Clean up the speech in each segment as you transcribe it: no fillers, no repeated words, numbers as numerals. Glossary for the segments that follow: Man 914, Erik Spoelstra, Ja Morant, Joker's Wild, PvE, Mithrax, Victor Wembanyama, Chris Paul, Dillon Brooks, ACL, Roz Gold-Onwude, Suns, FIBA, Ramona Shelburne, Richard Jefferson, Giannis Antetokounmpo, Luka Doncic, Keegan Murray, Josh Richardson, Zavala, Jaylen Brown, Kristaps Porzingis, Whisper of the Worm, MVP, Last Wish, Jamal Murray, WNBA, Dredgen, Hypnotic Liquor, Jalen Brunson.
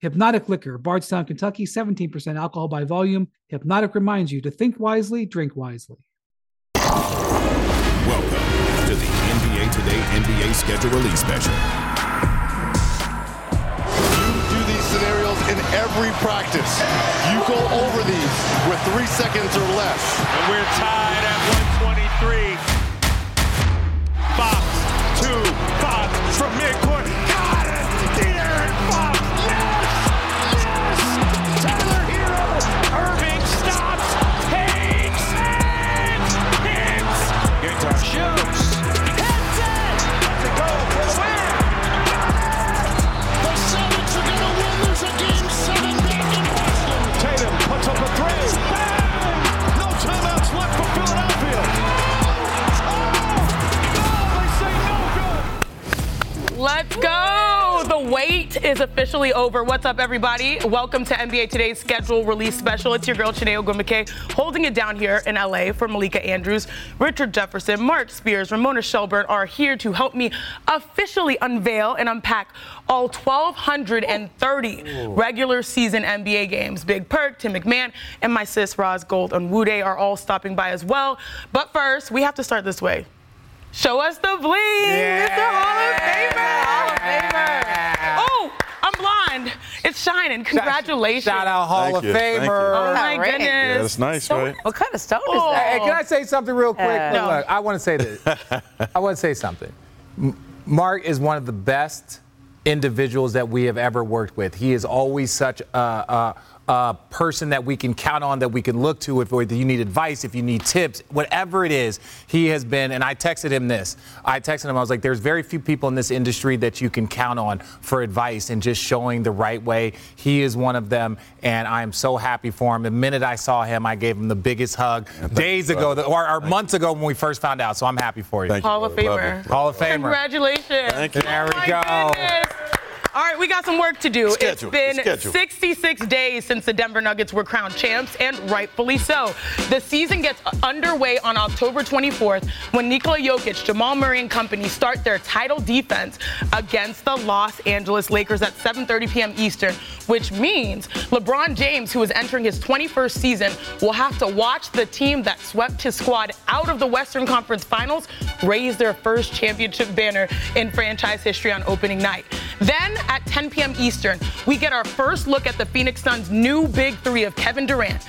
Hypnotic Liquor, Bardstown, Kentucky, 17% alcohol by volume. Hypnotic reminds you to think wisely, drink wisely. Welcome to the NBA Today NBA Schedule Release Special. You do these scenarios in every practice. You go over these with 3 seconds or less. And we're tied at 123. Fox, two, Fox from midcourt. Got it! De'Aaron Fox! Shoots, hits it, to go for the win. The Celtics are going to win. There's a game 7 back in Boston. Tatum puts up a three. Bang! No timeouts left for Philadelphia. Oh, no, they say no good. Let's go. The wait is officially over. What's up, everybody? Welcome to NBA Today's Schedule Release Special. It's your girl, Chiney Ogwumike, holding it down here in LA for Malika Andrews. Richard Jefferson, Mark Spears, Ramona Shelburne are here to help me officially unveil and unpack all 1,230 regular season NBA games. Big Perk, Tim McMahon, and my sis, Roz Gold and Wude are all stopping by as well. But first, we have to start this way. Show us the bling, Mr. Hall of Famer. Oh, I'm blind. It's shining. Congratulations. Shout out Hall of Famer. Oh, my goodness. Yeah, that's nice, stone. Right? What kind of stone is that? Hey, can I say something real quick? No. Look, I want to say this. I want to say something. Mark is one of the best individuals that we have ever worked with. He is always such a person that we can count on, that we can look to if you need advice, if you need tips, whatever it is, he has been, and I texted him this. I was like, there's very few people in this industry that you can count on for advice and just showing the right way. He is one of them, and I am so happy for him. The minute I saw him, I gave him the biggest hug months ago when we first found out, so I'm happy for you. Hall of Famer. Hall of Famer. Congratulations. Thank you. There we go. Goodness. All right, we got some work to do. It's been 66 days since the Denver Nuggets were crowned champs, and rightfully so. The season gets underway on October 24th when Nikola Jokic, Jamal Murray, and company start their title defense against the Los Angeles Lakers at 7:30 p.m. Eastern, which means LeBron James, who is entering his 21st season, will have to watch the team that swept his squad out of the Western Conference Finals raise their first championship banner in franchise history on opening night. Then, at 10 p.m. Eastern, we get our first look at the Phoenix Suns' new big three of Kevin Durant,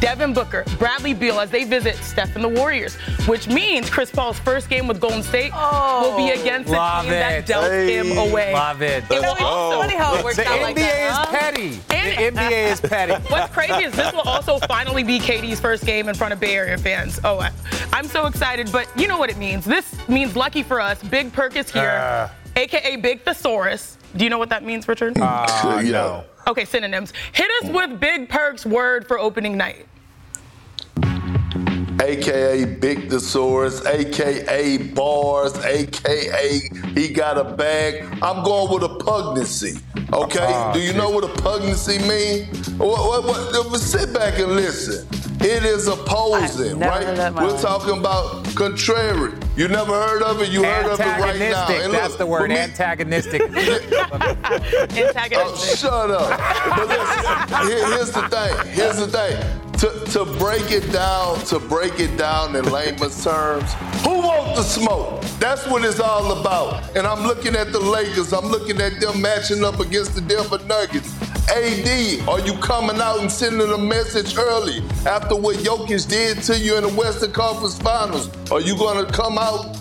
Devin Booker, Bradley Beal as they visit Steph and the Warriors, which means Chris Paul's first game with Golden State will be against a team that dealt him away. Love it. It's funny how it works out like that. The NBA is petty. The NBA is petty. What's crazy is this will also finally be KD's first game in front of Bay Area fans. Oh, I'm so excited, but you know what it means. This means, lucky for us, Big Perk is here, a.k.a. Big Thesaurus. Do you know what that means, Richard? No. Okay, synonyms. Hit us with Big Perk's word for opening night. AKA Big Thesaurus, AKA Bars, AKA He Got a Bag. I'm going with a pugnancy, okay? Do you know what a pugnancy means? Sit back and listen. It is opposing, right? We're talking about contrary. You never heard of it? You heard of it right now. Look, that's the word, antagonistic. Antagonistic. Oh, shut up. But listen, here's the thing. To break it down in layman's terms, who wants the smoke? That's what it's all about. And I'm looking at the Lakers. I'm looking at them matching up against the Denver Nuggets. AD, are you coming out and sending a message early after what Jokic did to you in the Western Conference Finals? Are you going to come out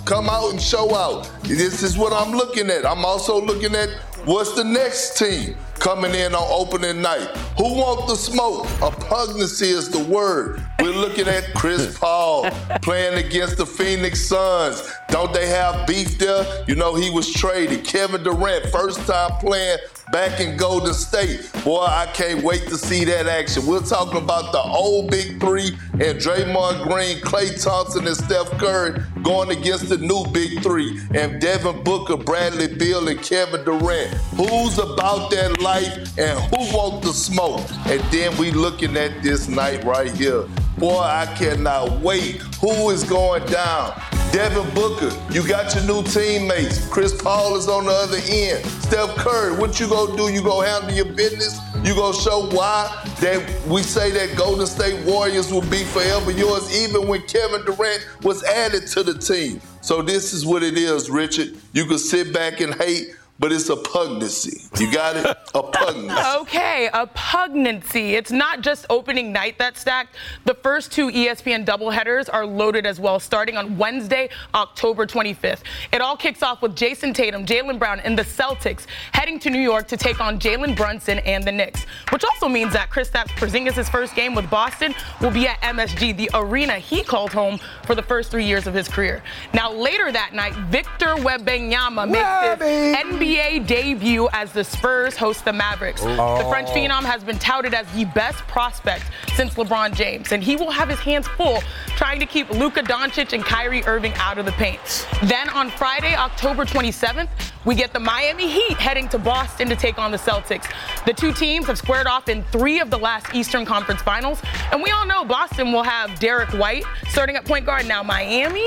and show out? This is what I'm looking at. I'm also looking at what's the next team coming in on opening night. Who wants the smoke? A pugnancy is the word. We're looking at Chris Paul playing against the Phoenix Suns. Don't they have beef there? You know, he was traded. Kevin Durant, first time playing back in Golden State. Boy, I can't wait to see that action. We're talking about the old Big Three and Draymond Green, Klay Thompson, and Steph Curry going against the new Big Three and Devin Booker, Bradley Beal, and Kevin Durant. Who's about that life and who wants the smoke? And then we looking at this night right here. Boy, I cannot wait. Who is going down? Devin Booker, you got your new teammates. Chris Paul is on the other end. Steph Curry, what you gonna do? You gonna handle your business? You gonna show why that we say that Golden State Warriors will be forever yours, even when Kevin Durant was added to the team. So this is what it is, Richard. You can sit back and hate, but it's a pugnancy. You got it? A pugnancy. Okay, a pugnancy. It's not just opening night that's stacked. The first two ESPN doubleheaders are loaded as well, starting on Wednesday, October 25th. It all kicks off with Jason Tatum, Jaylen Brown, and the Celtics heading to New York to take on Jalen Brunson and the Knicks, which also means that Kristaps Porzingis' first game with Boston will be at MSG, the arena he called home for the first 3 years of his career. Now, later that night, Victor Wembanyama makes his NBA debut as the Spurs host the Mavericks. Oh. The French phenom has been touted as the best prospect since LeBron James, and he will have his hands full trying to keep Luka Doncic and Kyrie Irving out of the paint. Then on Friday, October 27th, we get the Miami Heat heading to Boston to take on the Celtics. The two teams have squared off in three of the last Eastern Conference Finals, and we all know Boston will have Derek White starting at point guard. Now Miami,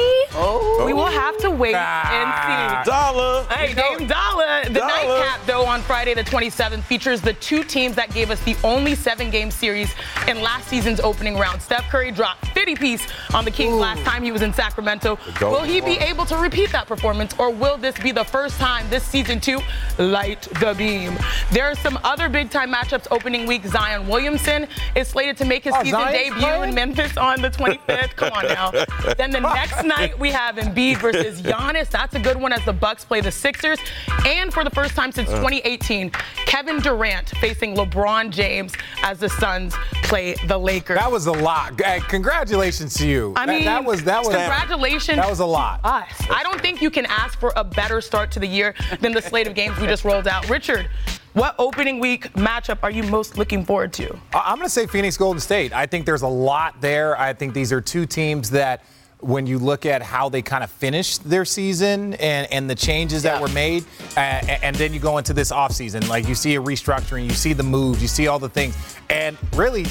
we will have to wait and see. Dollar. Hey, Dame Dollar. The nightcap, though, on Friday the 27th features the two teams that gave us the only seven-game series in last season's opening round. Steph Curry dropped 50-piece on the Kings last time he was in Sacramento. Will he be able to repeat that performance, or will this be the first time this season to light the beam? There are some other big-time matchups opening week. Zion Williamson is slated to make his season debut in Memphis on the 25th. Come on now. Then the next night we have Embiid versus Giannis. That's a good one as the Bucks play the Sixers. And for the first time since 2018, Kevin Durant facing LeBron James as the Suns play the Lakers. That was a lot. Hey, congratulations to you. I mean, that was congratulations. That was a lot. Us. I don't think you can ask for a better start to the year than the slate of games we just rolled out. Richard, what opening week matchup are you most looking forward to? I'm going to say Phoenix Golden State. I think there's a lot there. I think these are two teams that, when you look at how they kind of finished their season and the changes that were made, and then you go into this offseason, like you see a restructuring, you see the moves, you see all the things. And really,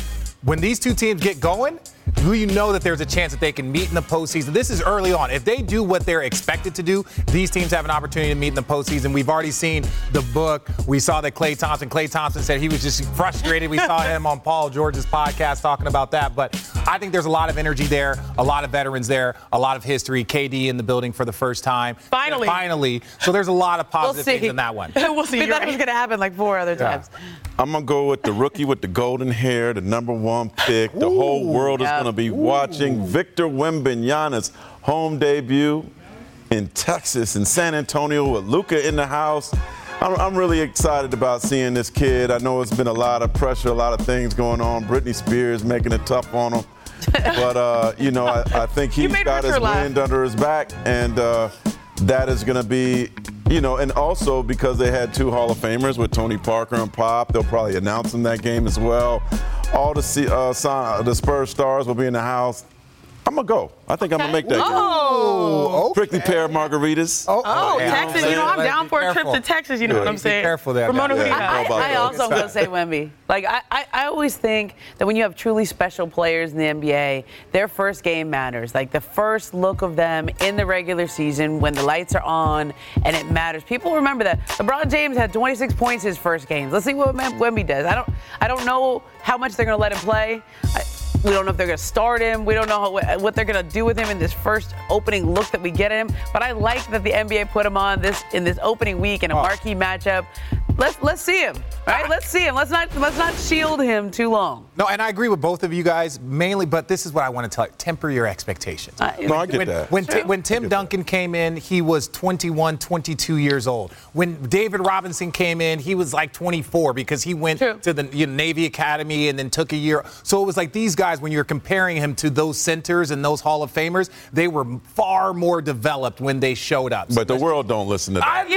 when these two teams get going, you know that there's a chance that they can meet in the postseason. This is early on. If they do what they're expected to do, these teams have an opportunity to meet in the postseason. We've already seen the book. We saw that Klay Thompson. Klay Thompson said he was just frustrated. We saw him on Paul George's podcast talking about that. But I think there's a lot of energy there, a lot of veterans there, a lot of history. KD in the building for the first time. Finally. So there's a lot of positive things in that one. We'll see. We thought it was going to happen like four other times. I'm going to go with the rookie with the golden hair, the number one pick. The whole world is going to be watching Victor Wembanyama's home debut in Texas, in San Antonio, with Luka in the house. I'm really excited about seeing this kid. I know it's been a lot of pressure, a lot of things going on. Britney Spears making it tough on him. But, you know, I think he's got his wind under his back, and that is going to be, you know, and also because they had two Hall of Famers with Tony Parker and Pop, they'll probably announce him that game as well. All the Spurs stars will be in the house. I'm going to go. I think I'm going to make that game. Prickly pear margaritas. Texas. You know, I'm down for a trip to Texas. You know what I'm saying? Be careful there. Ramona, who do you have? I also will say Wemby. Like, I always think that when you have truly special players in the NBA, their first game matters. Like, the first look of them in the regular season when the lights are on, and it matters. People remember that. LeBron James had 26 points his first game. Let's see what Wemby does. I don't know how much they're going to let him play. We don't know if they're going to start him. We don't know what they're going to do with him in this first opening look that we get at him. But I like that the NBA put him on this in this opening week in a marquee matchup. Let's see him. All right, let's see him. Let's not shield him too long. No, and I agree with both of you guys mainly, but this is what I want to tell you: temper your expectations. I get that. When Tim Duncan came in, he was 21, 22 years old. When David Robinson came in, he was like 24 because he went to the Navy Academy and then took a year. So it was like these guys, when you're comparing him to those centers and those Hall of Famers, they were far more developed when they showed up. But the world don't listen to that.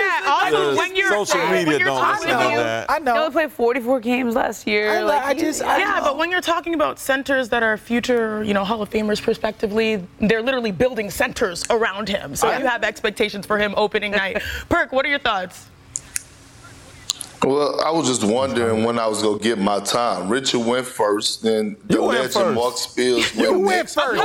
Social media don't listen to that. I know. They only played 44 games last year. But when you're talking about centers that are future, Hall of Famers, prospectively, they're literally building centers around him. So you have expectations for him opening night. Perk, what are your thoughts? Well, I was just wondering when I was going to get my time. Richard went first, then the legend Mark Spears went next. I'm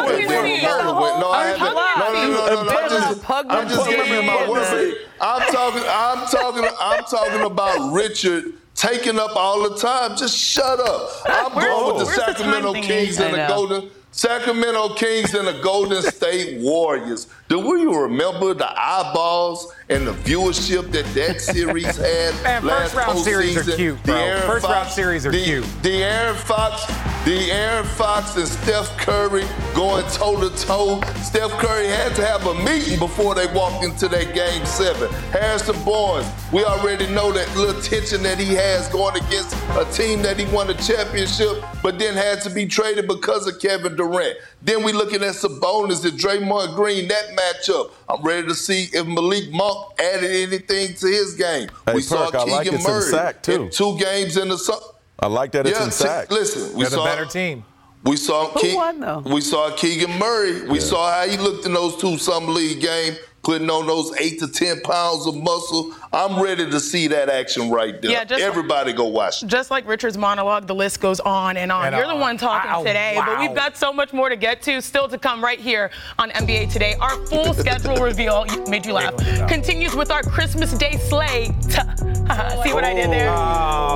talking about Richard taking up all the time. Just shut up. I'm going with the Sacramento Kings and the Golden State Warriors. Do you remember the eyeballs and the viewership that series had last postseason? First round series are cute. De'Aaron Fox and Steph Curry going toe-to-toe. Steph Curry had to have a meeting before they walked into that Game 7. Harrison Barnes, we already know that little tension that he has going against a team that he won a championship but then had to be traded because of Kevin Durant. Then we looking at Sabonis and Draymond Green, that matchup. I'm ready to see if Malik Monk added anything to his game. We saw Keegan Murray in 2 games in the summer. I like that it's in sack. Listen, we saw a better team. We saw Keegan Murray. We saw how he looked in those 2 summer league games, putting on those 8 to 10 pounds of muscle. I'm ready to see that action right there. Everybody go watch it. Just like Richard's monologue, the list goes on and on. You're the one talking today, but we've got so much more to get to still to come right here on NBA Today. Our full schedule reveal made you laugh. Continues with our Christmas Day slate. See what I did there?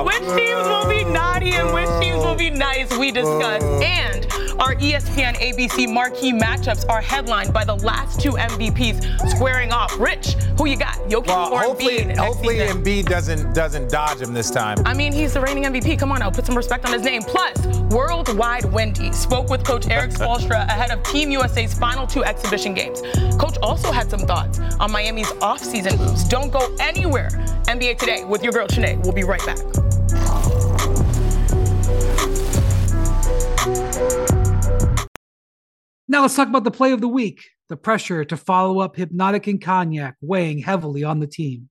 Which teams will be naughty and which teams will be nice, we discuss. And our ESPN ABC marquee matchups are headlined by the last 2 MVPs squaring off. Rich, who you got? Jokic or Embiid? Hopefully Embiid doesn't dodge him this time. I mean, he's the reigning MVP. Come on now, put some respect on his name. Plus, Worldwide Wendy spoke with Coach Erik Spoelstra ahead of Team USA's final 2 exhibition games. Coach also had some thoughts on Miami's offseason moves. Don't go anywhere. NBA Today with your girl, Chiney. We'll be right back. Now let's talk about the play of the week. The pressure to follow up Hypnotic and Cognac weighing heavily on the team.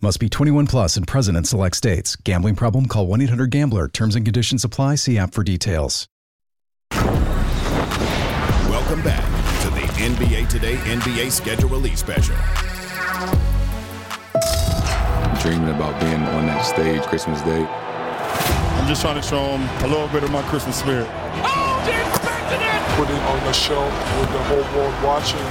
Must be 21 plus and present in select states. Gambling problem? Call 1-800-GAMBLER. Terms and conditions apply. See app for details. Welcome back to the NBA Today NBA Schedule Release Special. Dreaming about being on that stage Christmas Day. I'm just trying to show them a little bit of my Christmas spirit. Oh, they expected it! Put it on the show with the whole world watching.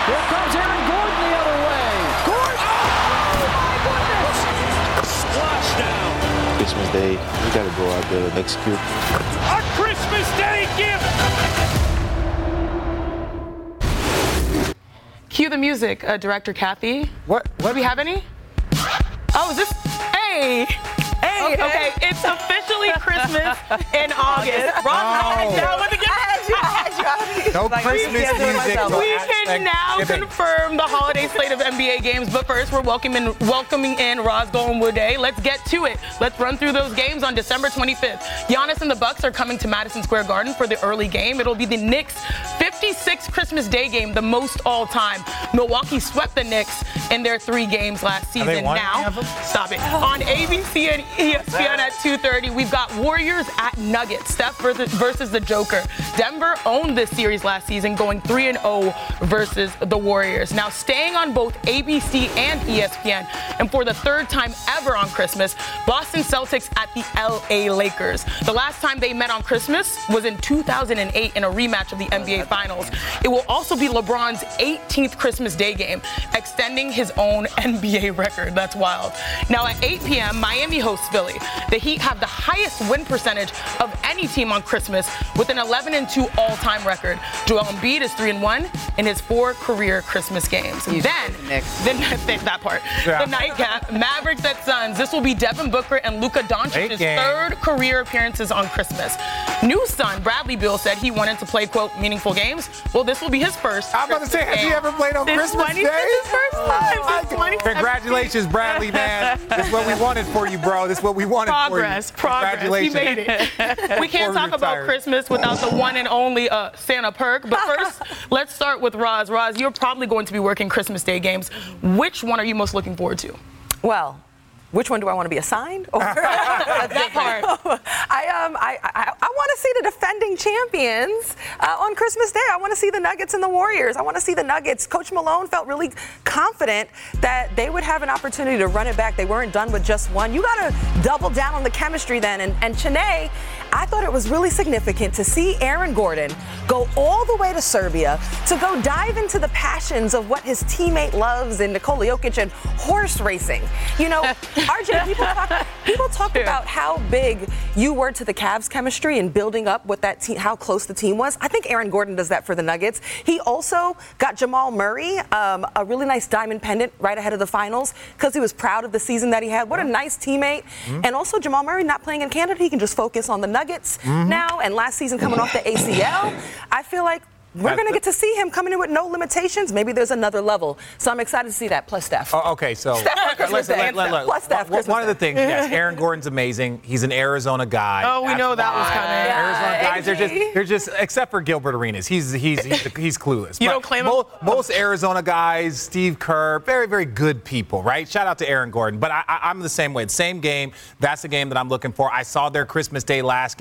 Here comes Aaron Gordon the other way. Gordon! Oh, my goodness! Splash down. Christmas Day, we got to go out there and execute. A Christmas Day gift! Cue the music, Director Kathy. What? Do we have any? Oh, is this? Hey! Okay. It's officially Christmas in August. Ron, I had you. No like, Christmas music. We can now confirm the holiday slate of NBA games, but first we're welcoming in Roscoe and Wooday. Let's get to it. Let's run through those games on December 25th. Giannis and the Bucks are coming to Madison Square Garden for the early game. It'll be the Knicks' 56th Christmas Day game, the most all time. Milwaukee swept the Knicks in their 3 games last season. Now, stop it. On ABC and ESPN at 2:30, we've got Warriors at Nuggets. Steph versus the Joker. Denver owned this series last season, going 3-0 versus the Warriors. Now staying on both ABC and ESPN, and for the third time ever on Christmas, Boston Celtics at the LA Lakers. The last time they met on Christmas was in 2008 in a rematch of the NBA Finals. It will also be LeBron's 18th Christmas Day game, extending his own NBA record. That's wild. Now at 8 p.m., Miami hosts Philly. The Heat have the highest win percentage of any team on Christmas with an 11-2 all-time record. Joel Embiid is 3-1 in his 4 career Christmas games. And the nightcap, Mavericks at Suns. This will be Devin Booker and Luka Doncic's third career appearances on Christmas. New son, Bradley Beal, said he wanted to play, quote, meaningful games. Well, this will be his first. I'm about to say, have you ever played on Christmas Day? This is his first time. Congratulations, Bradley, man. This is what we wanted for you, bro. This is what we wanted for you. Congratulations. He made it. We can't talk about Christmas without the one and only Santa Perk. But first, let's start with Roz. Roz, you're probably going to be working Christmas Day games. Which one are you most looking forward to? Well, which one do I want to be assigned? That part. I want to see the defending champions on Christmas Day. I want to see the Nuggets and the Warriors. I want to see the Nuggets. Coach Malone felt really confident that they would have an opportunity to run it back. They weren't done with just one. You got to double down on the chemistry then. And Chiney, I thought it was really significant to see Aaron Gordon go all the way to Serbia to go dive into the passions of what his teammate loves in Nikola Jokic and horse racing. You know, RJ, people talk about how big you were to the Cavs chemistry and building up what that team, how close the team was. I think Aaron Gordon does that for the Nuggets. He also got Jamal Murray a really nice diamond pendant right ahead of the finals because he was proud of the season that he had. What a nice teammate. Mm-hmm. And also Jamal Murray not playing in Canada. He can just focus on the Nuggets now, and last season coming off the ACL, I feel like we're going to get to see him coming in with no limitations. Maybe there's another level. So I'm excited to see that, plus Steph. Oh, okay, so one of the things, yes, Aaron Gordon's amazing. He's an Arizona guy. Oh, we know that was coming. Arizona guys, they're just except for Gilbert Arenas. He's clueless. You don't claim him? Most Arizona guys, Steve Kerr, very, very good people, right? Shout out to Aaron Gordon. But I'm the same way. The same game, that's the game that I'm looking for. I saw their Christmas Day last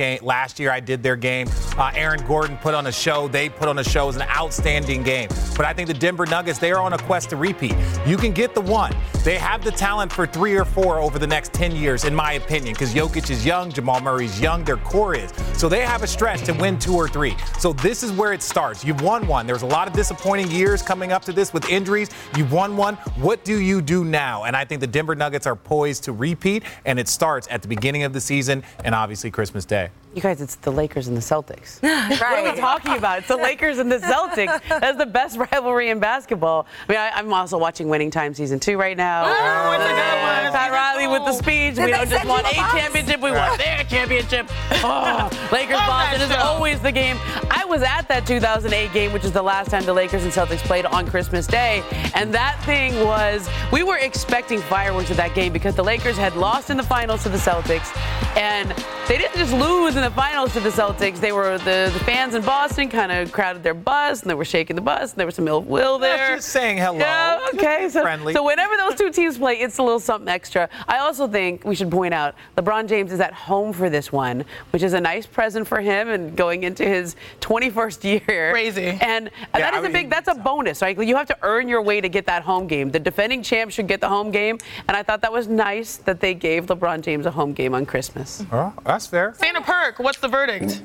year. I did their game. Aaron Gordon put on a show. They put on the show is an outstanding game. But I think the Denver Nuggets, they are on a quest to repeat. You can get the one. They have the talent for 3 or 4 over the next 10 years, in my opinion, because Jokic is young, Jamal Murray's young, their core is. So they have a stretch to win 2 or 3. So this is where it starts. You've won one. There's a lot of disappointing years coming up to this with injuries. You've won one. What do you do now? And I think the Denver Nuggets are poised to repeat, and it starts at the beginning of the season and obviously Christmas Day. You guys, it's the Lakers and the Celtics. Right. What are we talking about? It's the Lakers and the Celtics. That's the best rivalry in basketball. I mean, I'm also watching Winning Time Season 2 right now. Oh, it's a good one. Pat Riley with the speech. We don't just want a championship. We want their championship. Oh, Lakers-Boston is always the game. I was at that 2008 game, which is the last time the Lakers and Celtics played on Christmas Day. And that thing was, we were expecting fireworks at that game because the Lakers had lost in the finals to the Celtics. And they didn't just lose in the finals to the Celtics. They were the fans in Boston kind of crowded their bus, and they were shaking the bus, and there was some ill will there. That's just saying hello. Yeah, okay, so whenever those two teams play, it's a little something extra. I also think we should point out LeBron James is at home for this one, which is a nice present for him and going into his 21st year. Crazy. And that's a bonus, right? You have to earn your way to get that home game. The defending champ should get the home game, and I thought that was nice that they gave LeBron James a home game on Christmas. Oh, that's fair. Santa Perk, what's the verdict?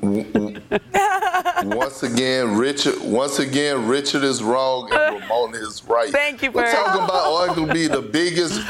Once again, Richard is wrong and Ramona is right. Thank you, We're talking about going to be the biggest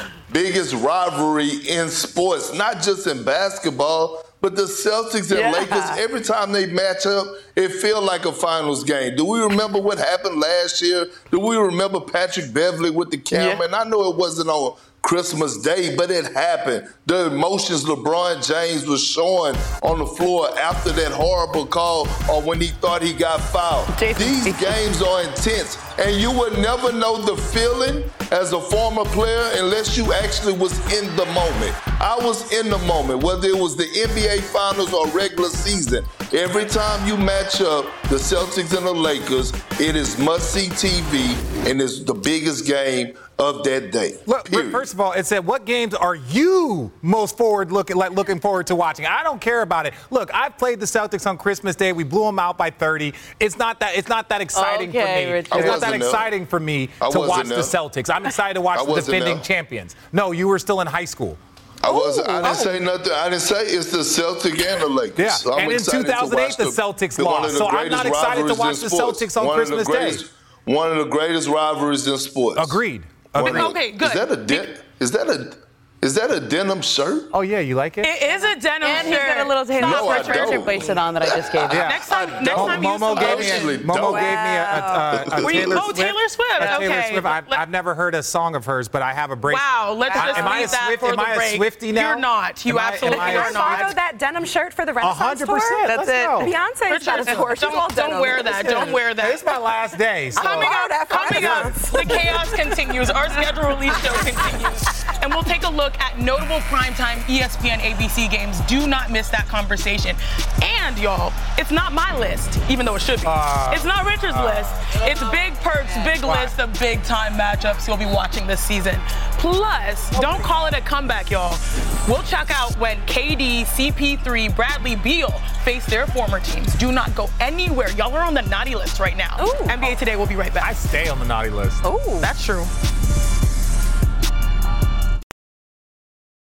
rivalry in sports, not just in basketball, but the Celtics and Lakers, every time they match up, it feels like a finals game. Do we remember what happened last year? Do we remember Patrick Beverly with the camera? And I know it wasn't on Christmas Day, but it happened. The emotions LeBron James was showing on the floor after that horrible call or when he thought he got fouled. These games are intense, and you will never know the feeling as a former player unless you actually was in the moment. I was in the moment, whether it was the NBA Finals or regular season. Every time you match up the Celtics and the Lakers, it is must-see TV, and it's the biggest game of that day. Look, first of all, it said, what games are you most looking forward to watching? I don't care about it. Look, I've played the Celtics on Christmas Day. We blew them out by 30. It's not that exciting for me. Richard. It's not that exciting for me to watch the Celtics. I'm excited to watch the defending champions. No, you were still in high school. I didn't say nothing. I didn't say it's the Celtics and the Lakers. Yeah. So and in 2008, the Celtics lost. So I'm not excited to watch the Celtics on Christmas Day. One of the greatest rivalries in sports. Agreed. Okay, good. Is that a denim shirt? Oh, yeah, you like it? It is a denim shirt. And he's got a little Richard bracelet on that I just gave you. Yeah. Next time Momo gave me a Taylor Swift. Oh, Taylor Swift. Okay. Taylor Swift. I've never heard a song of hers, but I have a bracelet. Wow, let's just leave that for the break. Am I a Swiftie now? You're not. You absolutely are not. Follow that denim shirt for the Renaissance 100%. Tour? That's it. Beyonce's got a tour. Don't wear that. Don't wear that. It's my last day. Coming up, the chaos continues. Our schedule release show continues. And we'll take a look at notable primetime ESPN ABC games. Do not miss that conversation. And, y'all, it's not my list, even though it should be. It's not Richard's list. It's Big Perk's big list of big-time matchups you'll be watching this season. Plus, don't call it a comeback, y'all. We'll check out when KD, CP3, Bradley Beal face their former teams. Do not go anywhere. Y'all are on the naughty list right now. Ooh. NBA Today, we'll be right back. I stay on the naughty list. Oh, that's true.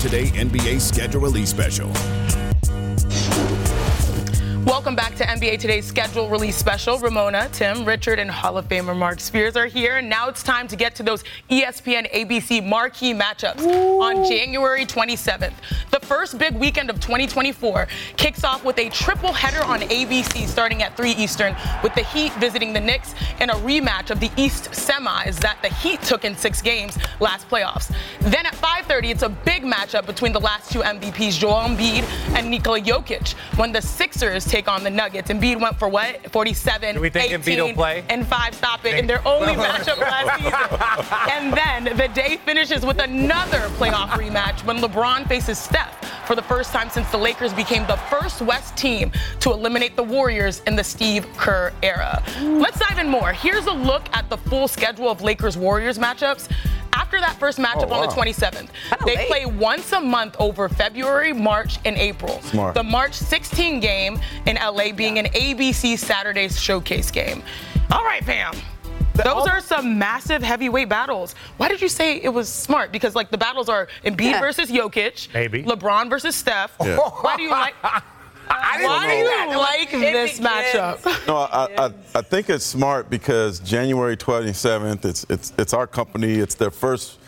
Today NBA Schedule Release Special. Welcome back to NBA Today's Schedule Release Special. Ramona, Tim, Richard, and Hall of Famer Mark Spears are here. And now it's time to get to those ESPN ABC marquee matchups on January 27th. The first big weekend of 2024 kicks off with a triple header on ABC starting at 3 Eastern with the Heat visiting the Knicks and a rematch of the East semis that the Heat took in 6 games last playoffs. Then at 5:30, it's a big matchup between the last two MVPs, Joel Embiid and Nikola Jokic, when the Sixers take on the Nuggets. Embiid went for what? 47, do we think 18, Embiid will play? And 5 stop it in their only matchup last season. And then the day finishes with another playoff rematch when LeBron faces Steph for the first time since the Lakers became the first West team to eliminate the Warriors in the Steve Kerr era. Let's dive in more. Here's a look at the full schedule of Lakers-Warriors matchups. After that first matchup on the 27th, they play once a month over February, March, and April. Smart. The March 16 game in LA being an ABC Saturday's showcase game. All right, Pam. Those are some massive heavyweight battles. Why did you say it was smart? Because, like, the battles are Embiid versus Jokic. Maybe. LeBron versus Steph. Yeah. Why do you like... Why do you like this matchup? No, I think it's smart because January 27th, it's our company. It's their first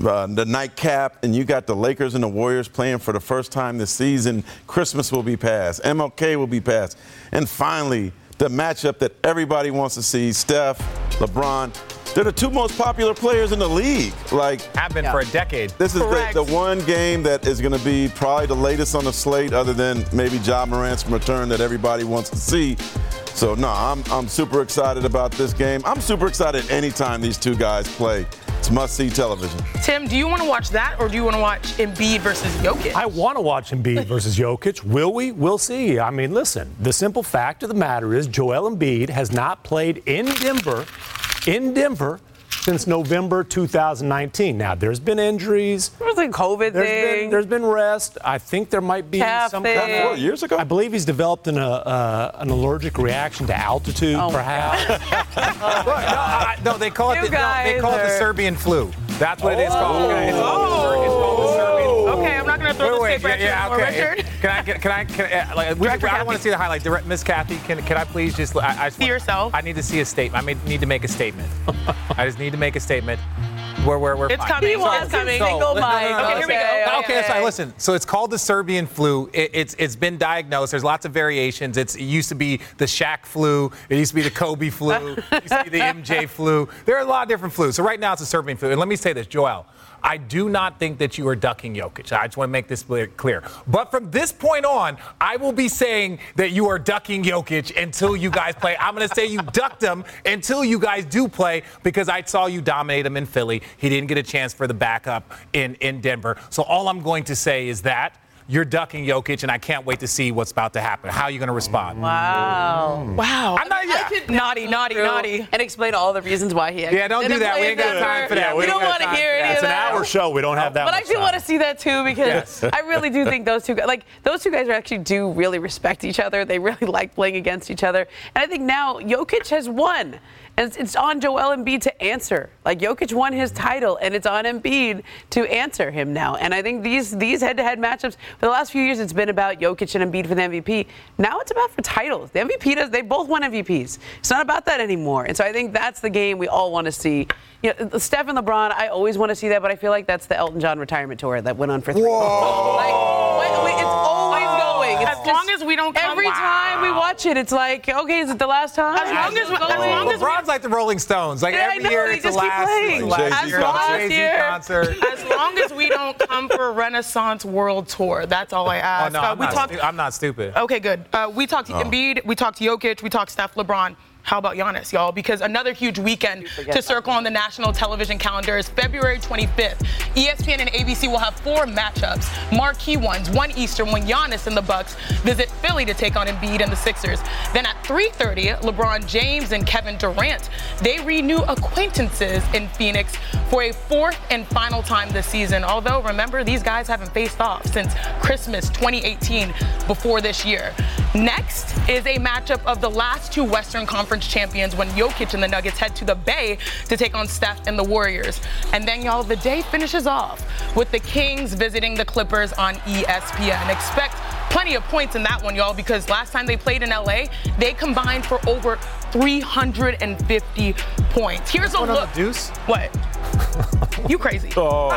the nightcap, and you got the Lakers and the Warriors playing for the first time this season. Christmas will be passed. MLK will be passed. And finally, the matchup that everybody wants to see, Steph, LeBron. They're the two most popular players in the league. Like, have been for a decade. This is the one game that is going to be probably the latest on the slate, other than maybe Ja Morant's return that everybody wants to see. So, no, I'm super excited about this game. I'm super excited anytime these two guys play. It's must-see television. Tim, do you want to watch that, or do you want to watch Embiid versus Jokic? I want to watch Embiid versus Jokic. Will we? We'll see. I mean, listen, the simple fact of the matter is Joel Embiid has not played in Denver since November 2019. Now, there's been injuries. There was a COVID thing. There's been rest. I think there might be some kind of... 4 years ago? I believe he's developed an allergic reaction to altitude, perhaps. No, they call it the Serbian flu. That's what it is called. Okay, I'm not going to throw this paper at you Richard. I want to see the highlight. Miss Kathy, can I please just... see yourself. I need to see a statement. I need to make a statement. I just need to make a statement. We're it's coming. It's coming. Okay, here we go. Okay, so listen. So it's called the Serbian flu. It's been diagnosed. There's lots of variations. It used to be the Shaq flu. It used to be the Kobe flu. It used to be the MJ flu. There are a lot of different flus. So right now it's the Serbian flu. And let me say this, Joel. I do not think that you are ducking Jokic. I just want to make this clear. But from this point on, I will be saying that you are ducking Jokic until you guys play. I'm going to say you ducked him until you guys do play, because I saw you dominate him in Philly. He didn't get a chance for the backup in Denver. So all I'm going to say is that you're ducking Jokic, and I can't wait to see what's about to happen. How are you going to respond? Wow. I'm not naughty. And explain all the reasons why he actually don't do that. We ain't got time for that. We don't want to hear any of that. It's an hour show. We don't have that. But I do want to see that, too, because I really do think those two guys actually do really respect each other. They really like playing against each other. And I think now Jokic has won. And it's on Joel Embiid to answer. Like, Jokic won his title, and it's on Embiid to answer him now. And I think these head-to-head matchups, for the last few years, it's been about Jokic and Embiid for the MVP. Now it's about for titles. The MVP they both won MVPs. It's not about that anymore. And so I think that's the game we all want to see. You know, Steph and LeBron, I always want to see that, but I feel like that's the Elton John retirement tour that went on for 3 years. Like, it's always going. It's as long as we don't come every time we watch it, it's like, okay, is it the last time? As long as LeBron's like the Rolling Stones. Like, every year it's the last concert. As long as we don't come for a Renaissance World Tour, that's all I ask. I'm not stupid. Okay, good. We talked to Embiid, we talked to Jokic, we talked Steph, LeBron. How about Giannis, y'all? Because another huge weekend to circle on the national television calendar is February 25th. ESPN and ABC will have 4 matchups, marquee ones, one Eastern, when Giannis and the Bucks visit Philly to take on Embiid and the Sixers. Then at 3:30, LeBron James and Kevin Durant, they renew acquaintances in Phoenix for a 4th and final time this season. Although, remember, these guys haven't faced off since Christmas 2018 before this year. Next is a matchup of the last 2 Western Conference champions when Jokic and the Nuggets head to the Bay to take on Steph and the Warriors. And then, y'all, the day finishes off with the Kings visiting the Clippers on ESPN. Expect plenty of points in that one, y'all, because last time they played in LA, they combined for over 350 points. Here's a look. What? You crazy. Oh.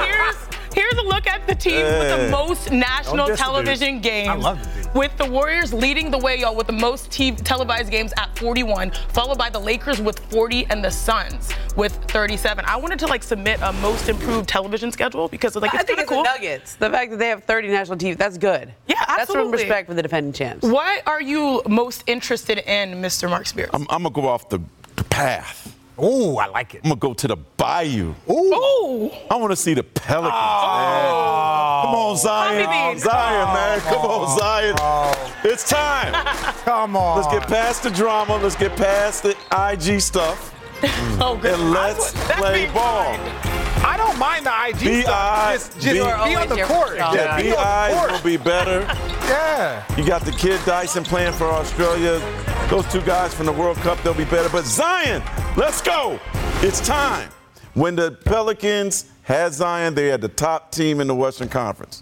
Here's a look at the teams with the most national television games, with the Warriors leading the way, y'all, with the most televised games at 41, followed by the Lakers with 40 and the Suns with 37. I wanted to, like, submit a most improved television schedule because, like, it's kind of cool. I think it's the Nuggets. The fact that they have 30 national teams, that's good. Yeah, absolutely. That's some respect for the defending champs. What are you most interested in, Mr. Mark Spears? I'm going to go off the path. Oh, I like it. I'm going to go to the Bayou. Ooh. I want to see the Pelicans, man. Come on, Zion. Zion, man. Come on, Zion. It's time. Come on. Let's get past the drama. Let's get past the IG stuff. And let's play ball. I don't mind the IG stuff. Just be on the court. Yeah, B.I. will be better. Yeah. You got the kid Dyson playing for Australia. Those two guys from the World Cup, they'll be better. But Zion, let's go. It's time. When the Pelicans had Zion, they had the top team in the Western Conference.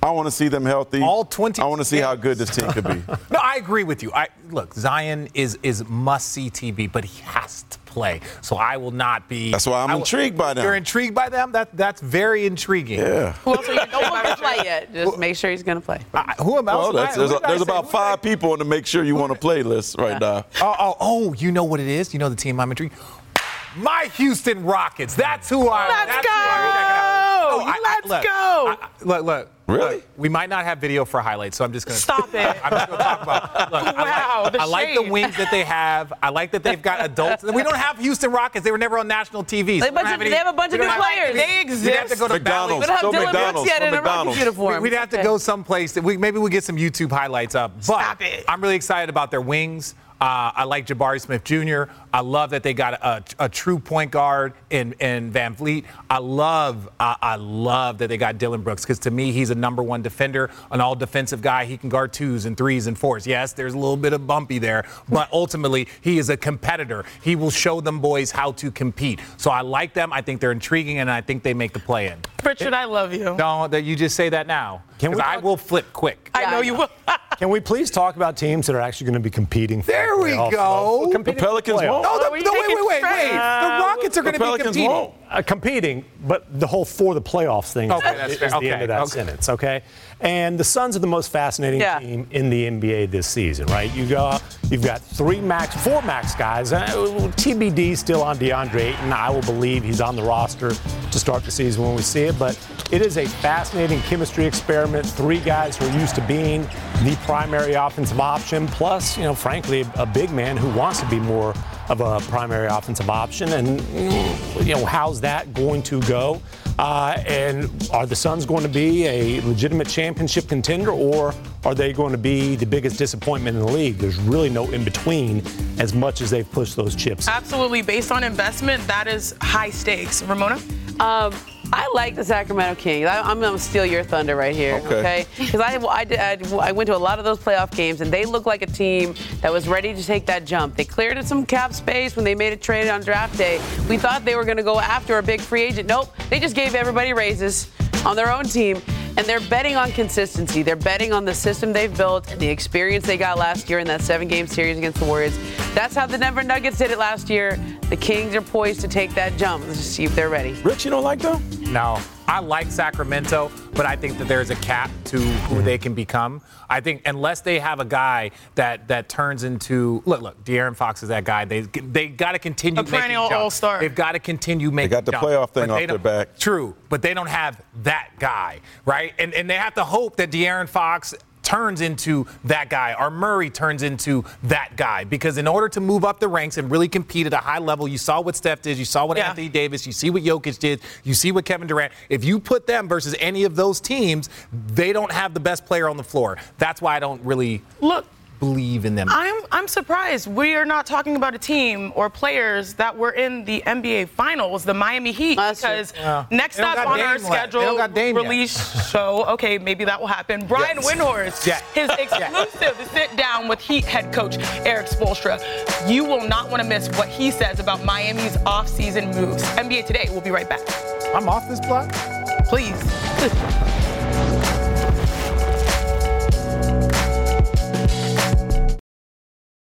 I want to see them healthy. All 20. I want to see how good this team could be. No, I agree with you. Look, Zion is must-see TV, but he has to play. So I will not be. That's why I'm intrigued by them. You're intrigued by them? That's very intriguing. Yeah. Who else are you going to play yet? Just make sure he's going to play. Who am I? Well, there's about five people on the make sure you want to play list right now. Oh, you know what it is? You know the team I'm intrigued? My Houston Rockets. That's who I am. Let's go. Really? We might not have video for highlights, so I'm just going to stop it. I'm just going to talk about. Look, wow, I like the wings that they have. I like that they've got adults. We don't have Houston Rockets. They were never on national TV. So they have a bunch of new players. They exist. We'd have to go to McDonald's. We'd have to go someplace. Maybe we'll get some YouTube highlights up. But stop it. I'm really excited about their wings. I like Jabari Smith Jr. I love that they got a true point guard in Van Vliet. I love that they got Dillon Brooks because, to me, he's a number one defender, an all-defensive guy. He can guard twos and threes and fours. Yes, there's a little bit of bumpy there, but ultimately he is a competitor. He will show them boys how to compete. So I like them. I think they're intriguing, and I think they make the play in. Richard, I love you. No, that you just say that now because I will flip quick. I know you will. Can we please talk about teams that are actually going to be competing? There we go. The Pelicans won't. No, wait. The Rockets are going to be competing. Competing, but the whole for the playoffs thing is the end of that sentence, okay? And the Suns are the most fascinating team in the NBA this season, right? You've got four max guys. TBD still on DeAndre Ayton. I will believe he's on the roster to start the season when we see it, but it is a fascinating chemistry experiment. Three guys who are used to being the primary offensive option, plus, you know, frankly, a big man who wants to be more of a primary offensive option. And, you know, how's that going to go? And are the Suns going to be a legitimate championship contender, or are they going to be the biggest disappointment in the league? There's really no in-between as much as they've pushed those chips. Absolutely. Based on investment, that is high stakes. Ramona? I like the Sacramento Kings. I'm going to steal your thunder right here, okay? Because I went to a lot of those playoff games, and they looked like a team that was ready to take that jump. They cleared some cap space when they made a trade on draft day. We thought they were going to go after a big free agent. Nope, they just gave everybody raises on their own team. And they're betting on consistency. They're betting on the system they've built and the experience they got last year in that 7-game series against the Warriors. That's how the Denver Nuggets did it last year. The Kings are poised to take that jump. Let's just see if they're ready. Rich, you don't like them? No. I like Sacramento, but I think that there's a cap to who they can become. I think unless they have a guy that turns into – look, De'Aaron Fox is that guy. They got to continue making jumps. A perennial all-star. They've got to continue making jumps. They got the playoff thing off their back. True, but they don't have that guy, right? And they have to hope that De'Aaron Fox – turns into that guy, or Murray turns into that guy. Because in order to move up the ranks and really compete at a high level, you saw what Steph did, you saw what Anthony Davis, you see what Jokic did, you see what Kevin Durant. If you put them versus any of those teams, they don't have the best player on the floor. That's why I don't really believe in them. I'm surprised we are not talking about a team or players that were in the NBA Finals, the Miami Heat, because next up on our schedule release show, okay, maybe that will happen. Brian Windhorst, his exclusive sit-down with Heat head coach Erik Spoelstra. You will not want to miss what he says about Miami's off-season moves. NBA Today, we'll be right back. I'm off this block? Please.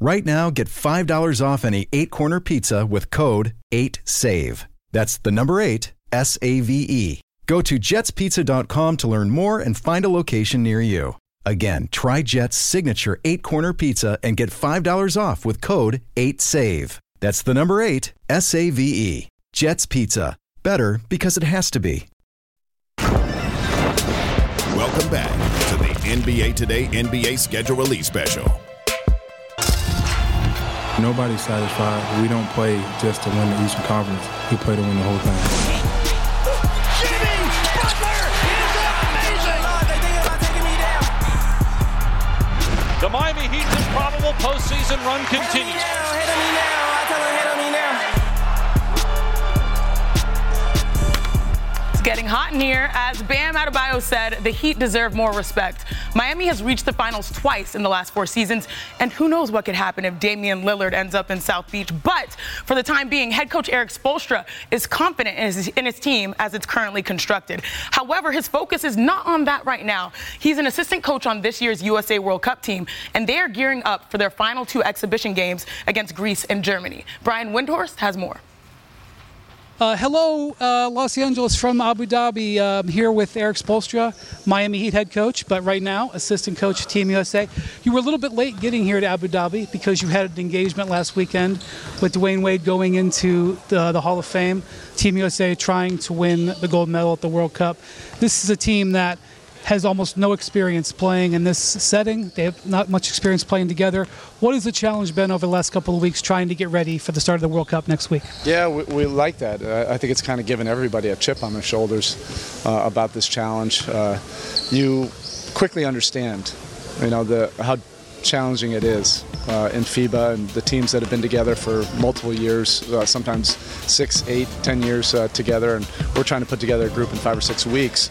Right now, get $5 off any 8-corner pizza with code 8SAVE. That's the number 8, SAVE. Go to jetspizza.com to learn more and find a location near you. Again, try Jet's signature 8-corner pizza and get $5 off with code 8SAVE. That's the number 8, S-A-V-E. Jet's Pizza. Better because it has to be. Welcome back to the NBA Today NBA Schedule Release Special. Nobody's satisfied. We don't play just to win the Eastern Conference. We play to win the whole thing. The Miami Heat's improbable postseason run continues. It's getting hot in here. As Bam Adebayo said, the Heat deserve more respect. Miami has reached the finals twice in the last 4 seasons, and who knows what could happen if Damian Lillard ends up in South Beach. But for the time being, head coach Erik Spoelstra is confident in his team as it's currently constructed. However, his focus is not on that right now. He's an assistant coach on this year's USA World Cup team, and they are gearing up for their final 2 exhibition games against Greece and Germany. Brian Windhorst has more. Hello, Los Angeles from Abu Dhabi. Here with Erik Spoelstra, Miami Heat head coach, but right now assistant coach of Team USA. You were a little bit late getting here to Abu Dhabi because you had an engagement last weekend with Dwayne Wade going into the Hall of Fame. Team USA trying to win the gold medal at the World Cup. This is a team that has almost no experience playing in this setting. They have not much experience playing together. What has the challenge been over the last couple of weeks trying to get ready for the start of the World Cup next week? Yeah, we like that. I think it's kind of given everybody a chip on their shoulders about this challenge. You quickly understand, how challenging it is in FIBA and the teams that have been together for multiple years, sometimes 6, 8, 10 years together, and we're trying to put together a group in 5 or 6 weeks,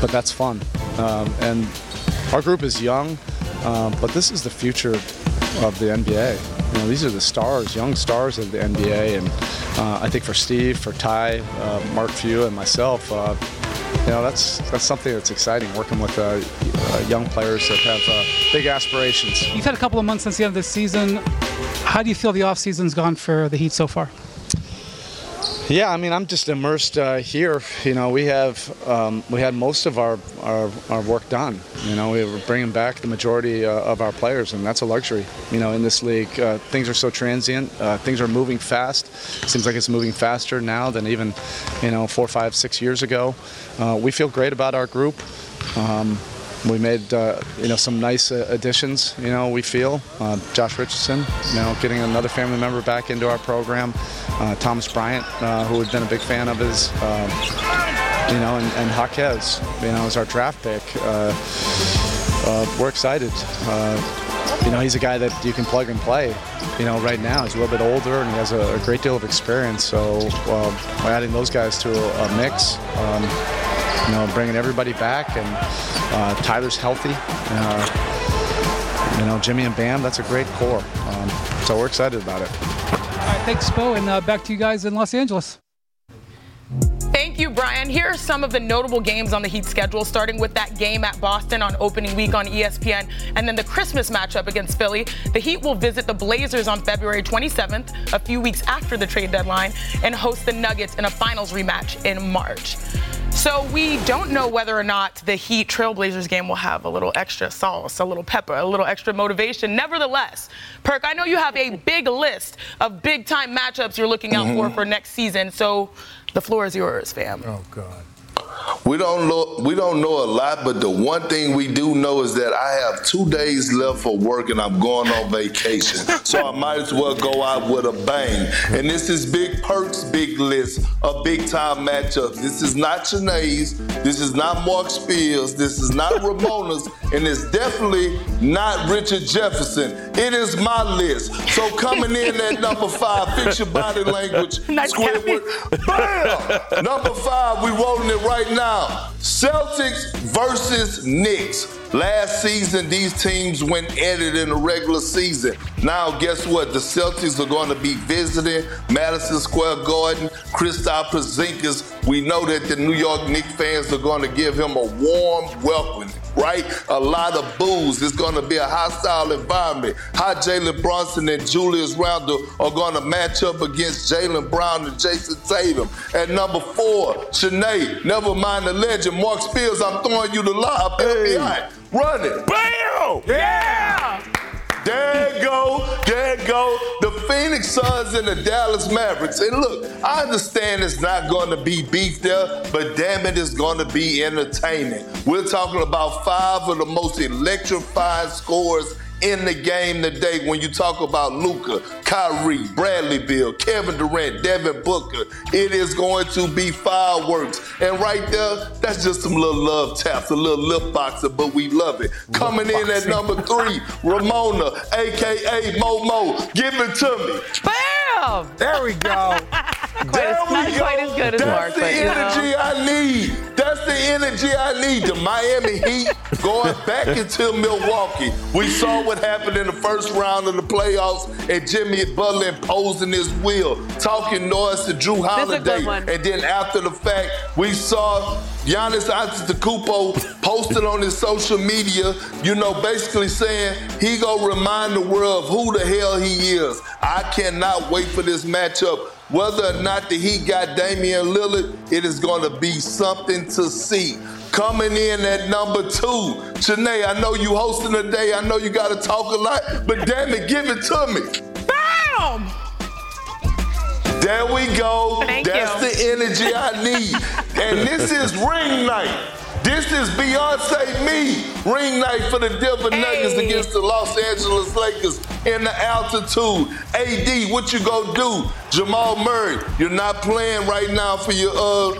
but that's fun. And our group is young, but this is the future of the NBA. These are the stars, young stars of the NBA, and I think for Steve, for Ty, Mark Few, and myself, that's something that's exciting, working with young players that have big aspirations. You've had a couple of months since the end of the season. How do you feel the offseason's gone for the Heat so far? Yeah, I'm just immersed here. We have we had most of our work done. We were bringing back the majority of our players, and that's a luxury. In this league, things are so transient. Things are moving fast. Seems like it's moving faster now than even 4, 5, 6 years ago. We feel great about our group. We made some nice additions. We feel Josh Richardson, getting another family member back into our program. Thomas Bryant, who we've been a big fan of his, and Jaquez, is our draft pick. We're excited. He's a guy that you can plug and play. Right now he's a little bit older and he has a great deal of experience. So we're adding those guys to a mix. Bringing everybody back, and Tyler's healthy. Jimmy and Bam, that's a great core. So we're excited about it. All right, thanks, Bo, and back to you guys in Los Angeles. Thank you, Brian. Here are some of the notable games on the Heat schedule, starting with that game at Boston on opening week on ESPN, and then the Christmas matchup against Philly. The Heat will visit the Blazers on February 27th, a few weeks after the trade deadline, and host the Nuggets in a finals rematch in March. So we don't know whether or not the Heat Trailblazers game will have a little extra sauce, a little pepper, a little extra motivation. Nevertheless, Perk, I know you have a big list of big-time matchups you're looking out for next season. So the floor is yours, fam. Oh, God. We don't know a lot, but the one thing we do know is that I have 2 days left for work and I'm going on vacation. So I might as well go out with a bang. And this is Big Perk's big list of big-time matchups. This is not Chiney's. This is not Mark Spears. This is not Ramona's. And it's definitely not Richard Jefferson. It is my list. So coming in at number 5, fix your body language, Squidward. Bam! Number 5, we rolling it right now. Celtics versus Knicks. Last season, these teams went at it in the regular season. Now, guess what? The Celtics are going to be visiting Madison Square Garden. Kristaps Porzingis, we know that the New York Knicks fans are going to give him a warm welcome. right? A lot of boos. It's going to be a hostile environment. How Jalen Brunson and Julius Randle are going to match up against Jaylen Brown and Jason Tatum. At number 4, Chiney, never mind the legend, Mark Spears, I'm throwing you the lob. Hey. Run it. Bam! Yeah! There it go. There it go. The Phoenix Suns and the Dallas Mavericks. And look, I understand it's not going to be beef there, but damn it, it's going to be entertaining. We're talking about 5 of the most electrifying scores in the game today when you talk about Luka, Kyrie, Bradley Beal, Kevin Durant, Devin Booker. It is going to be fireworks. And right there, that's just some little love taps, a little lip boxing, but we love it. Coming in at number 3, Ramona, a.k.a. Momo. Give it to me. Bam! There we go. That's the energy I need. That's the energy I need. The Miami Heat going back into Milwaukee. We saw what happened in the first round of the playoffs and Jimmy Butler imposing his will, talking noise to Drew Holiday. And then after the fact, we saw Giannis Antetokounmpo posted on his social media, you know, basically saying he gonna remind the world of who the hell he is. I cannot wait for this matchup. Whether or not the Heat got Damian Lillard, it is going to be something to see. Coming in at number 2, Chiney, I know you hosting today. I know you got to talk a lot, but damn it, give it to me. Bam! There we go. That's the energy I need. And this is ring night. This is Beyonce me, ring night for the Denver Nuggets against the Los Angeles Lakers in the altitude. AD, what you gonna do? Jamal Murray, you're not playing right now for your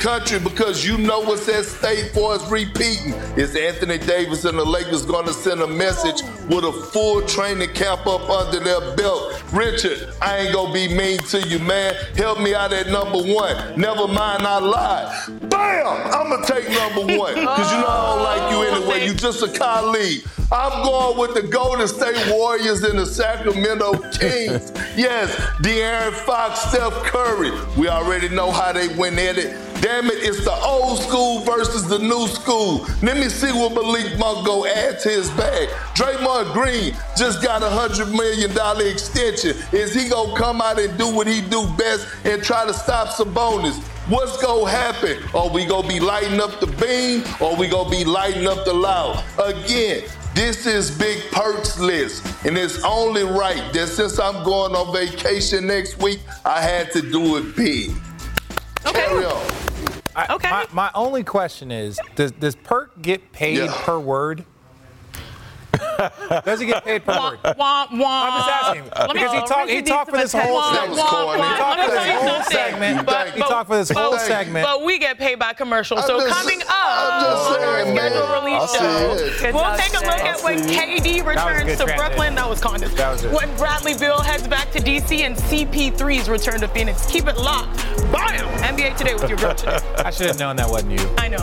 country because you know what's at stake for us repeating. Is Anthony Davis and the Lakers gonna send a message with a full training camp up under their belt? Richard, I ain't gonna be mean to you, man. Help me out at number 1. Never mind, I lied. Bam! I'm gonna take number 1, because you know I don't like you anyway. You just a colleague. I'm going with the Golden State Warriors and the Sacramento Kings. Yes, De'Aaron Fox, Steph Curry. We already know how they went at it. Damn it, it's the old school versus the new school. Let me see what Malik Monk go add to his bag. Draymond Green just got a $100 million extension. Is he going to come out and do what he do best and try to stop Sabonis? What's going to happen? Are we going to be lighting up the beam or are we going to be lighting up the loud? Again, this is Big Perks List, and it's only right that since I'm going on vacation next week, I had to do it big. Okay. Carry on. Okay. My only question is, does Perk get paid per word? Does he get paid per word? I'm just asking. He talked for this whole segment. He talked for this whole segment. But we get paid by commercials. So coming up on our scheduled release show, we'll take a look at when KD returns to Brooklyn. That was Condon. When Bradley Beal heads back to DC and CP3's return to Phoenix. Keep it locked. Bam! NBA Today with your girl today. I should have known that wasn't you. I know.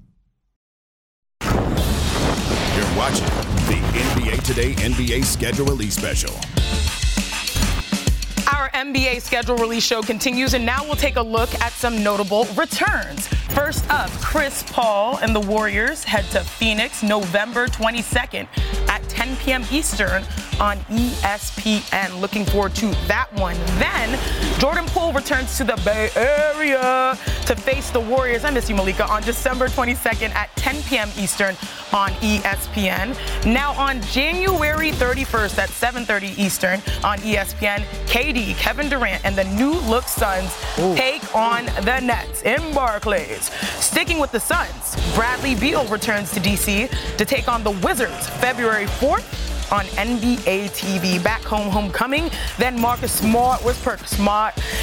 Watching the NBA Today NBA Schedule Release Special. Our NBA Schedule Release Show continues, and now we'll take a look at some notable returns. First up, Chris Paul and the Warriors head to Phoenix November 22nd at 10 p.m. Eastern on ESPN. Looking forward to that one. Then, Jordan Poole returns to the Bay Area to face the Warriors. I miss you, Malika. On December 22nd at 10 p.m. Eastern on ESPN. Now on January 31st at 7:30 Eastern on ESPN, KD, Kevin Durant, and the New Look Suns take on the Nets in Barclays. Sticking with the Suns, Bradley Beal returns to D.C. to take on the Wizards February 4th on NBA TV. Back home, homecoming. Then Marcus Smart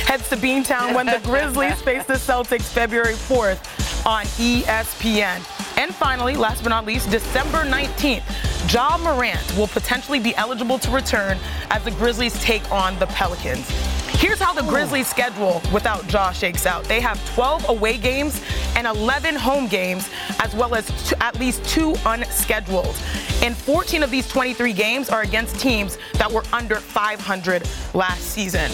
heads to Beantown when the Grizzlies face the Celtics February 4th on ESPN. And finally, last but not least, December 19th, Ja Morant will potentially be eligible to return as the Grizzlies take on the Pelicans. Here's how the Grizzlies' schedule without Ja shakes out. They have 12 away games and 11 home games, as well as at least two unscheduled. And 14 of these 23 games are against teams that were under 500 last season.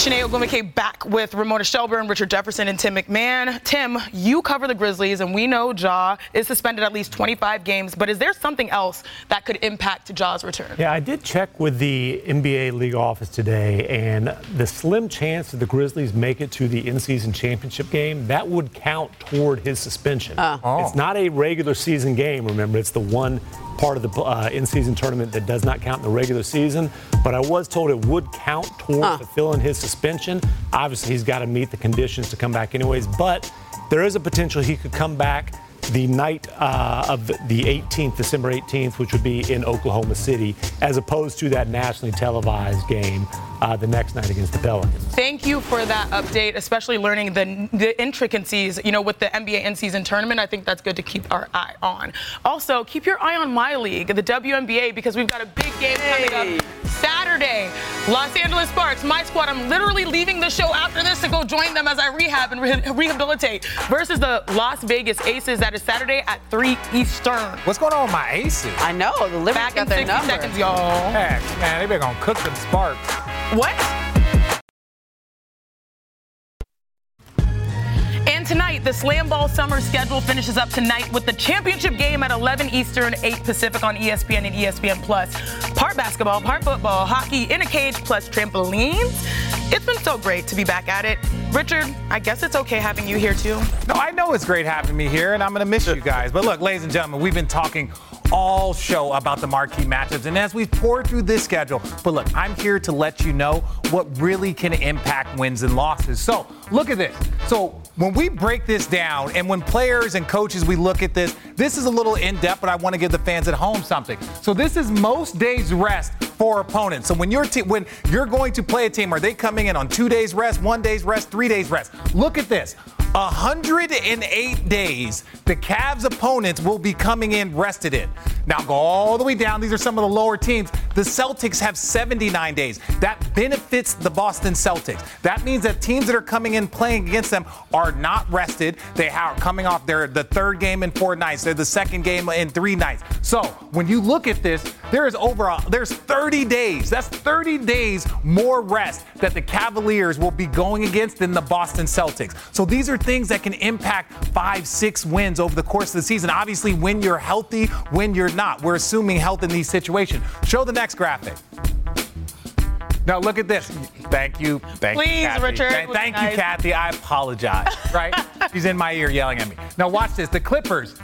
Chiney Ogwumike back with Ramona Shelburne, Richard Jefferson, and Tim McMahon. Tim, you cover the Grizzlies, and we know Ja is suspended at least 25 games, but is there something else that could impact Ja's return? Yeah, I did check with the NBA league office today, and the slim chance that the Grizzlies make it to the in-season championship game, that would count toward his suspension. It's not a regular season game, remember. It's the one part of the in-season tournament that does not count in the regular season, but I was told it would count toward fulfilling his suspension. Obviously, he's got to meet the conditions to come back anyways, but there is a potential he could come back the night of the 18th, December 18th, which would be in Oklahoma City, as opposed to that nationally televised game the next night against the Pelicans. Thank you for that update, especially learning the intricacies, you know, with the NBA in-season tournament. I think that's good to keep our eye on. Also, keep your eye on my league, the WNBA, because we've got a big game coming up Saturday. Los Angeles Sparks, my squad. I'm literally leaving the show after this to go join them as I rehab and rehabilitate versus the Las Vegas Aces. That is Saturday at 3 Eastern. What's going on with my Aces? I know. The Liberty back got in their 60 number. Seconds, y'all. Heck, man, they've been going to cook them Sparks. What? And tonight, the Slam Ball Summer schedule finishes up tonight with the championship game at 11 Eastern, 8 Pacific on ESPN and ESPN+. Part basketball, part football, hockey, in a cage, plus trampolines. It's been so great to be back at it. Richard, I guess it's okay having you here, too. No, I know it's great having me here, and I'm going to miss you guys. But look, ladies and gentlemen, we've been talking all show about the marquee matchups, and as we pour through this schedule, but look, I'm here to let you know what really can impact wins and losses. So look at this. So when we break this down, and when players and coaches, we look at this, this is a little in-depth, but I want to give the fans at home something. So this is most days rest for opponents. So when you're going to play a team, are they coming in on 2 days rest, 1 day's rest, 3 days rest? Look at this. 108 days, the Cavs opponents will be coming in rested in. Now go all the way down. These are some of the lower teams. The Celtics have 79 days. That benefits the Boston Celtics. That means that teams that are coming in playing against them are not rested. They are coming off the third game in 4 nights. They're the second game in 3 nights. So when you look at this, there's 30 days. That's 30 days more rest that the Cavaliers will be going against than the Boston Celtics. So these are things that can impact 5-6 wins over the course of the season. Obviously, when you're healthy, when you're not. We're assuming health in these situations. Show the next graphic. Now, look at this. Thank you, Kathy. Please, Richard. Thank you, Kathy. I apologize, right? She's in my ear yelling at me. Now, watch this. The Clippers,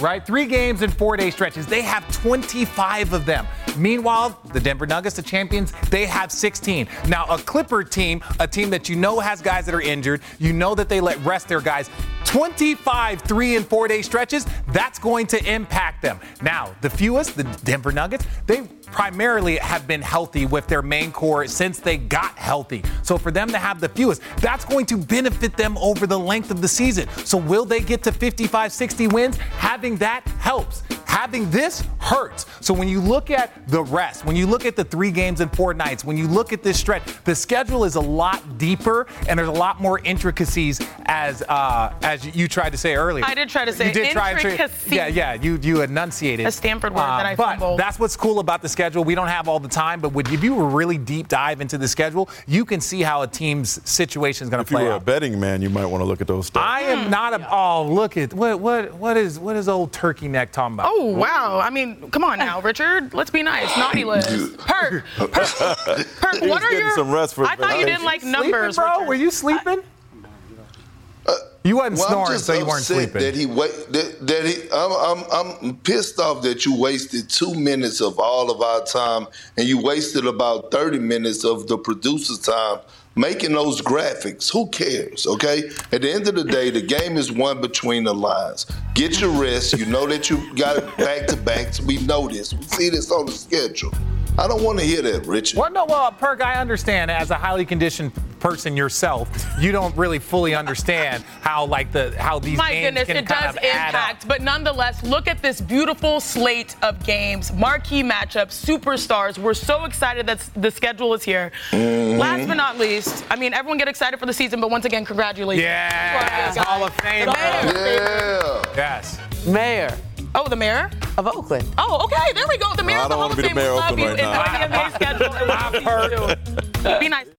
right? 3 games in 4-day stretches. They have 25 of them. Meanwhile, the Denver Nuggets, the champions, they have 16. Now, a Clipper team, a team that you know has guys that are injured, you know that they let rest their guys, 25 3- and 4-day stretches, that's going to impact them. Now, the fewest, the Denver Nuggets, they primarily have been healthy with their main core since they got healthy. So for them to have the fewest, that's going to benefit them over the length of the season. So will they get to 55, 60 wins? Having that helps. Having this hurts. So when you look at the rest, when you look at the 3 games in 4 nights, when you look at this stretch, the schedule is a lot deeper and there's a lot more intricacies as you tried to say earlier. I did try to say intricacies. You enunciated. A Stanford word that I fumbled. But that's what's cool about the schedule. We don't have all the time, but if you were really deep dive into the schedule, you can see how a team's situation is going to play out. If you were a betting man, you might want to look at those stats. I am not a... Oh, look at... What is old turkey neck talking about? Oh, wow. I mean, come on now, Richard. Let's be nice. Naughty list. Perk, what are your... Some rest for I thought you didn't like numbers, sleeping, bro? Richard. Were you sleeping? You wasn't snoring, so you weren't sleeping. I'm pissed off that you wasted 2 minutes of all of our time, and you wasted about 30 minutes of the producer's time making those graphics. Who cares, okay? At the end of the day, the game is won between the lines. Get your rest. You know that you got it back-to-back. We know this. We see this on the schedule. I don't want to hear that, Richard. Well, no, Perk, I understand as a highly conditioned person yourself, you don't really fully understand how these games can kind of add up. My goodness, it does impact. But nonetheless, look at this beautiful slate of games, marquee matchups, superstars. We're so excited that the schedule is here. Mm-hmm. Last but not least, I mean, everyone get excited for the season, but once again, congratulations. Yes, Hall of Fame. Yeah. Yes. Mayor. Oh, the mayor? Of Oakland. Oh, okay. There we go. The mayor of the Hall of Fame. We love you. It's the NBA schedule. Be nice.